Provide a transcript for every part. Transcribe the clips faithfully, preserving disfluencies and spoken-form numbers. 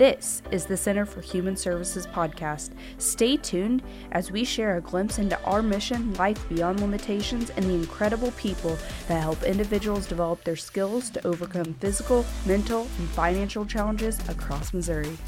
This is the Center for Human Services podcast. Stay tuned as we share a glimpse into our mission, life beyond limitations, and the incredible people that help individuals develop their skills to overcome physical, mental, and financial challenges across Missouri.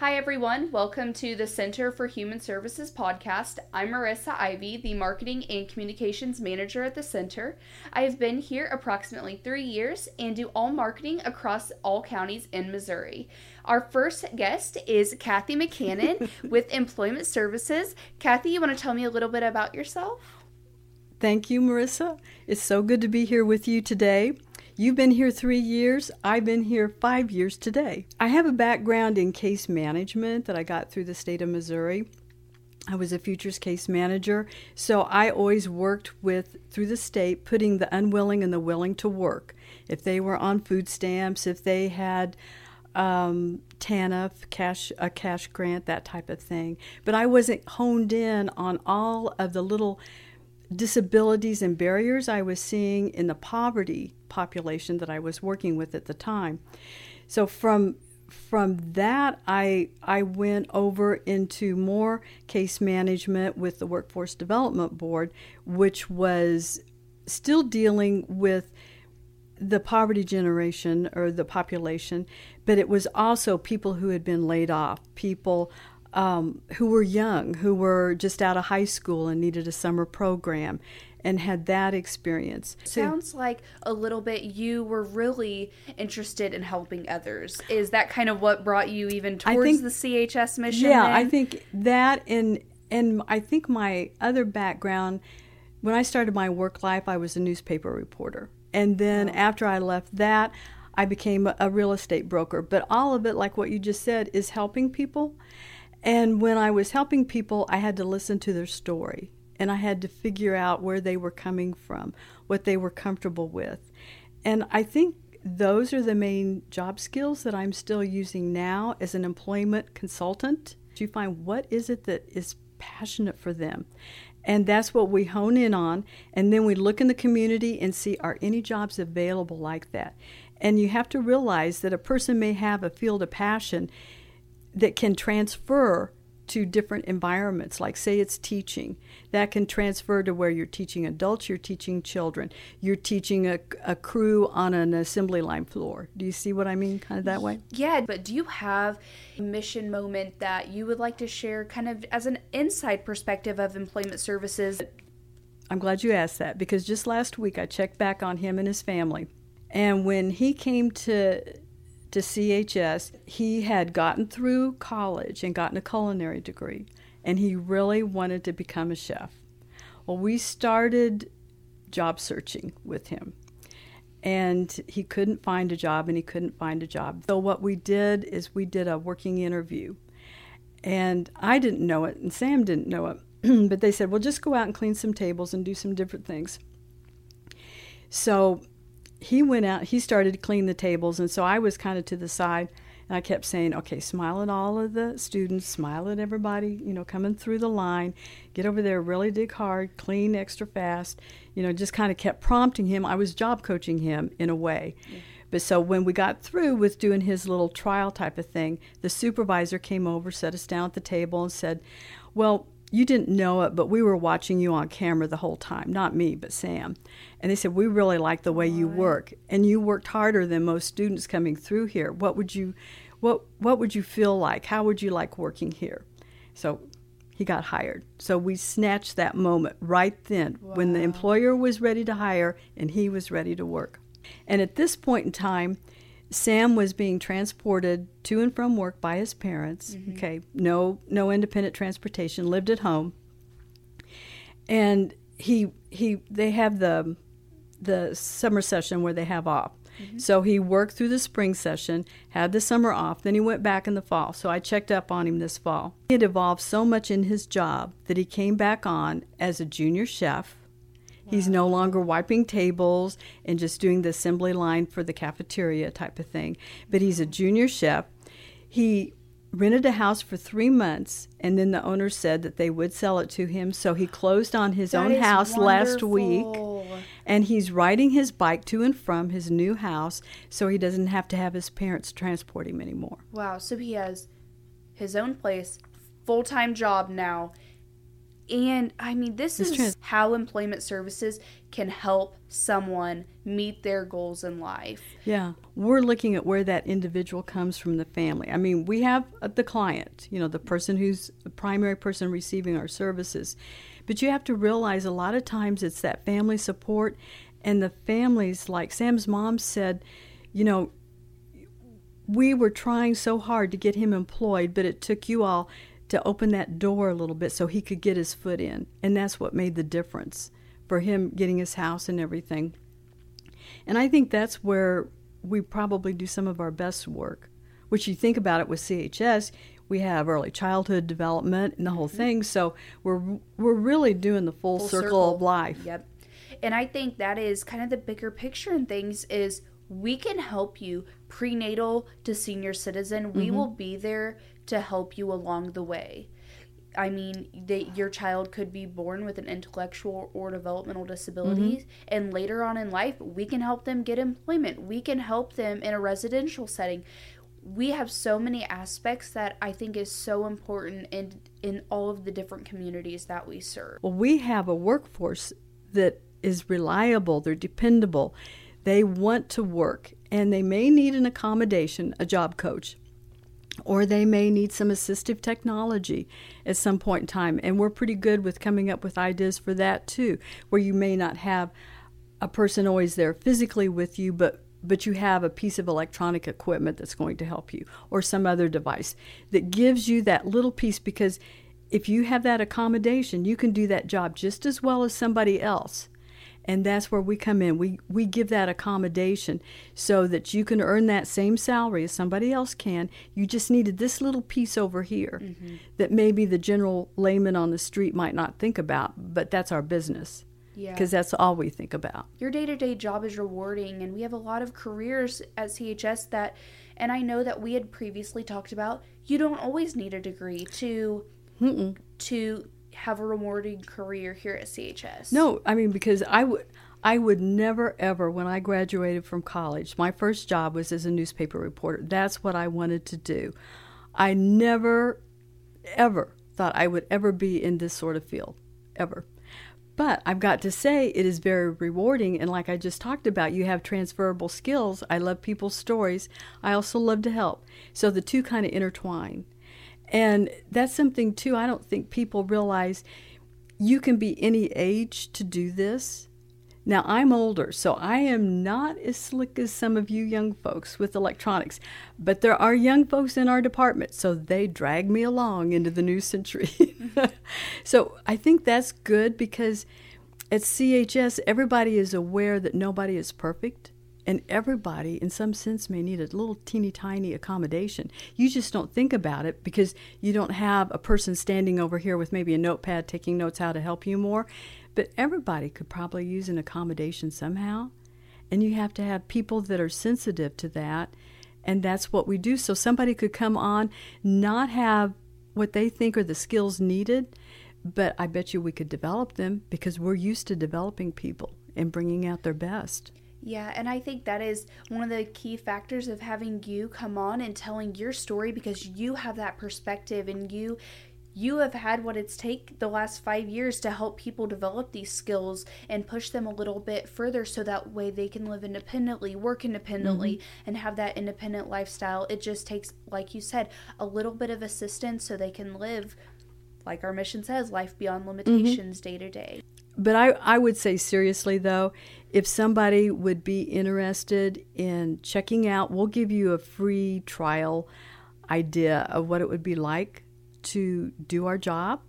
Hi everyone, welcome to the Center for Human Services podcast. I'm Marissa Ivey, the Marketing and Communications Manager at the Center. I have been here approximately three years and do all marketing across all counties in Missouri. Our first guest is Cathy McCannon with Employment Services. Cathy, you want to tell me a little bit about yourself? Thank you, Marissa. It's so good to be here with you today. You've been here three years. I've been here five years today. I have a background in case management that I got through the state of Missouri. I was a futures case manager, so I always worked with, through the state, putting the unwilling and the willing to work. If they were on food stamps, if they had um, T A N F, cash, a cash grant, that type of thing. But I wasn't honed in on all of the little disabilities and barriers I was seeing in the poverty population that I was working with at the time. So from from that, I I went over into more case management with the Workforce Development Board, which was still dealing with the poverty generation or the population, but it was also people who had been laid off, people Um, who were young, who were just out of high school and needed a summer program and had that experience. Sounds like a little bit you were really interested in helping others. Is that kind of what brought you even towards think, the C H S mission? Yeah, then? I think that and, and I think my other background, when I started my work life, I was a newspaper reporter. And then oh. after I left that, I became a real estate broker. But all of it, like what you just said, is helping people. And when I was helping people, I had to listen to their story, and I had to figure out where they were coming from, what they were comfortable with. And I think those are the main job skills that I'm still using now as an employment consultant. You find what is it that is passionate for them. And that's what we hone in on. And then we look in the community and see, are any jobs available like that? And you have to realize that a person may have a field of passion that can transfer to different environments, like say it's teaching. That can transfer to where you're teaching adults, you're teaching children, you're teaching a, a crew on an assembly line floor. Do you see what I mean, kind of that way? Yeah, but do you have a mission moment that you would like to share kind of as an inside perspective of Employment Services? I'm glad you asked that, because just last week I checked back on him and his family. And when he came to to C H S, he had gotten through college and gotten a culinary degree, and he really wanted to become a chef. Well, we started job searching with him, and he couldn't find a job, and he couldn't find a job. So what we did is we did a working interview, and I didn't know it, and Sam didn't know it, but they said, well, just go out and clean some tables and do some different things. So he went out, he started to clean the tables, and so I was kind of to the side, and I kept saying, okay, smile at all of the students, smile at everybody, you know, coming through the line, get over there, really dig hard, clean extra fast, you know, just kind of kept prompting him. I was job coaching him in a way. Yeah. But so when we got through with doing his little trial type of thing, the supervisor came over, set us down at the table and said, well, you didn't know it, but we were watching you on camera the whole time. Not me, but Sam. And they said, we really like the way you work. And you worked harder than most students coming through here. What would you what what would you feel like? How would you like working here? So he got hired. So we snatched that moment right then. Wow. When the employer was ready to hire and he was ready to work. And at this point in time, Sam was being transported to and from work by his parents. Mm-hmm. Okay, no no independent transportation, lived at home. And he he they have the the summer session where they have off. Mm-hmm. So he worked through the spring session, had the summer off, then he went back in the fall. So I checked up on him this fall. He had evolved so much in his job that he came back on as a junior chef. He's no longer wiping tables and just doing the assembly line for the cafeteria type of thing. But he's a junior chef. He rented a house for three months, and then the owner said that they would sell it to him. So he closed on his that own house wonderful. last week. and he's riding his bike to and from his new house, so he doesn't have to have his parents transport him anymore. Wow, so he has his own place, full-time job now. And, I mean, this it's is trans- how employment services can help someone meet their goals in life. Yeah. We're looking at where that individual comes from the family. I mean, we have the client, you know, the person who's the primary person receiving our services. But you have to realize a lot of times it's that family support, and the families, like Sam's mom said, you know, we were trying so hard to get him employed, but it took you all to open that door a little bit so he could get his foot in. And that's what made the difference for him getting his house and everything. And I think that's where we probably do some of our best work, which you think about it with C H S, we have early childhood development and the whole mm-hmm. thing. So we're we're really doing the full, full circle, circle of life. Yep. And I think that is kind of the bigger picture in things is we can help you prenatal to senior citizen. We mm-hmm. will be there to help you along the way. I mean, they, your child could be born with an intellectual or developmental disability, mm-hmm. and later on in life, we can help them get employment. We can help them in a residential setting. We have so many aspects that I think is so important in, in all of the different communities that we serve. Well, we have a workforce that is reliable, they're dependable, they want to work, and they may need an accommodation, a job coach, or they may need some assistive technology at some point in time. And we're pretty good with coming up with ideas for that too, where you may not have a person always there physically with you, but but you have a piece of electronic equipment that's going to help you, or some other device that gives you that little piece, because if you have that accommodation, you can do that job just as well as somebody else. And that's where we come in. We we give that accommodation so that you can earn that same salary as somebody else can. You just needed this little piece over here mm-hmm. that maybe the general layman on the street might not think about, but that's our business. Yeah. Because that's all we think about. Your day-to-day job is rewarding, and we have a lot of careers at C H S that, and I know that we had previously talked about, you don't always need a degree to Mm-mm. to... have a rewarding career here at C H S. No, I mean, because I would I would never, ever, when I graduated from college, my first job was as a newspaper reporter. That's what I wanted to do. I never, ever thought I would ever be in this sort of field, ever. But I've got to say it is very rewarding, and like I just talked about, you have transferable skills. I love people's stories. I also love to help. So the two kind of intertwine. And that's something, too, I don't think people realize you can be any age to do this. Now, I'm older, so I am not as slick as some of you young folks with electronics. But there are young folks in our department, so they drag me along into the new century. So I think that's good, because at C H S, everybody is aware that nobody is perfect. And everybody, in some sense, may need a little teeny tiny accommodation. You just don't think about it because you don't have a person standing over here with maybe a notepad taking notes how to help you more. But everybody could probably use an accommodation somehow. And you have to have people that are sensitive to that. And that's what we do. So somebody could come on, not have what they think are the skills needed, but I bet you we could develop them, because we're used to developing people and bringing out their best. Yeah, and I think that is one of the key factors of having you come on and telling your story, because you have that perspective, and you you have had what it's taken the last five years to help people develop these skills and push them a little bit further, so that way they can live independently, work independently, mm-hmm. and have that independent lifestyle. It just takes, like you said, a little bit of assistance so they can live, like our mission says, life beyond limitations mm-hmm. day to day. But I, I would say seriously, though, if somebody would be interested in checking out, we'll give you a free trial idea of what it would be like to do our job,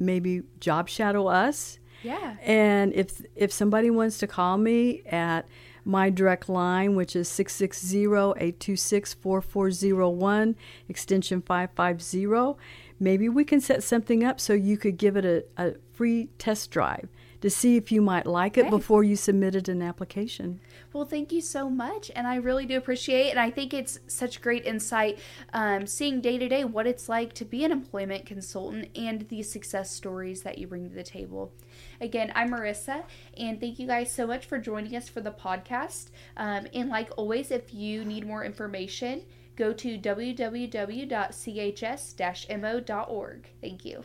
maybe job shadow us. Yeah. And if if somebody wants to call me at my direct line, which is six six zero, eight two six, four four zero one, extension five five zero, maybe we can set something up so you could give it a, a free test drive to see if you might like it okay. before you submitted an application. Well, thank you so much, and I really do appreciate it. And I think it's such great insight, um, seeing day-to-day what it's like to be an employment consultant and the success stories that you bring to the table. Again, I'm Marissa, and thank you guys so much for joining us for the podcast. Um, and like always, if you need more information, go to w w w dot c h s dash m o dot org. Thank you.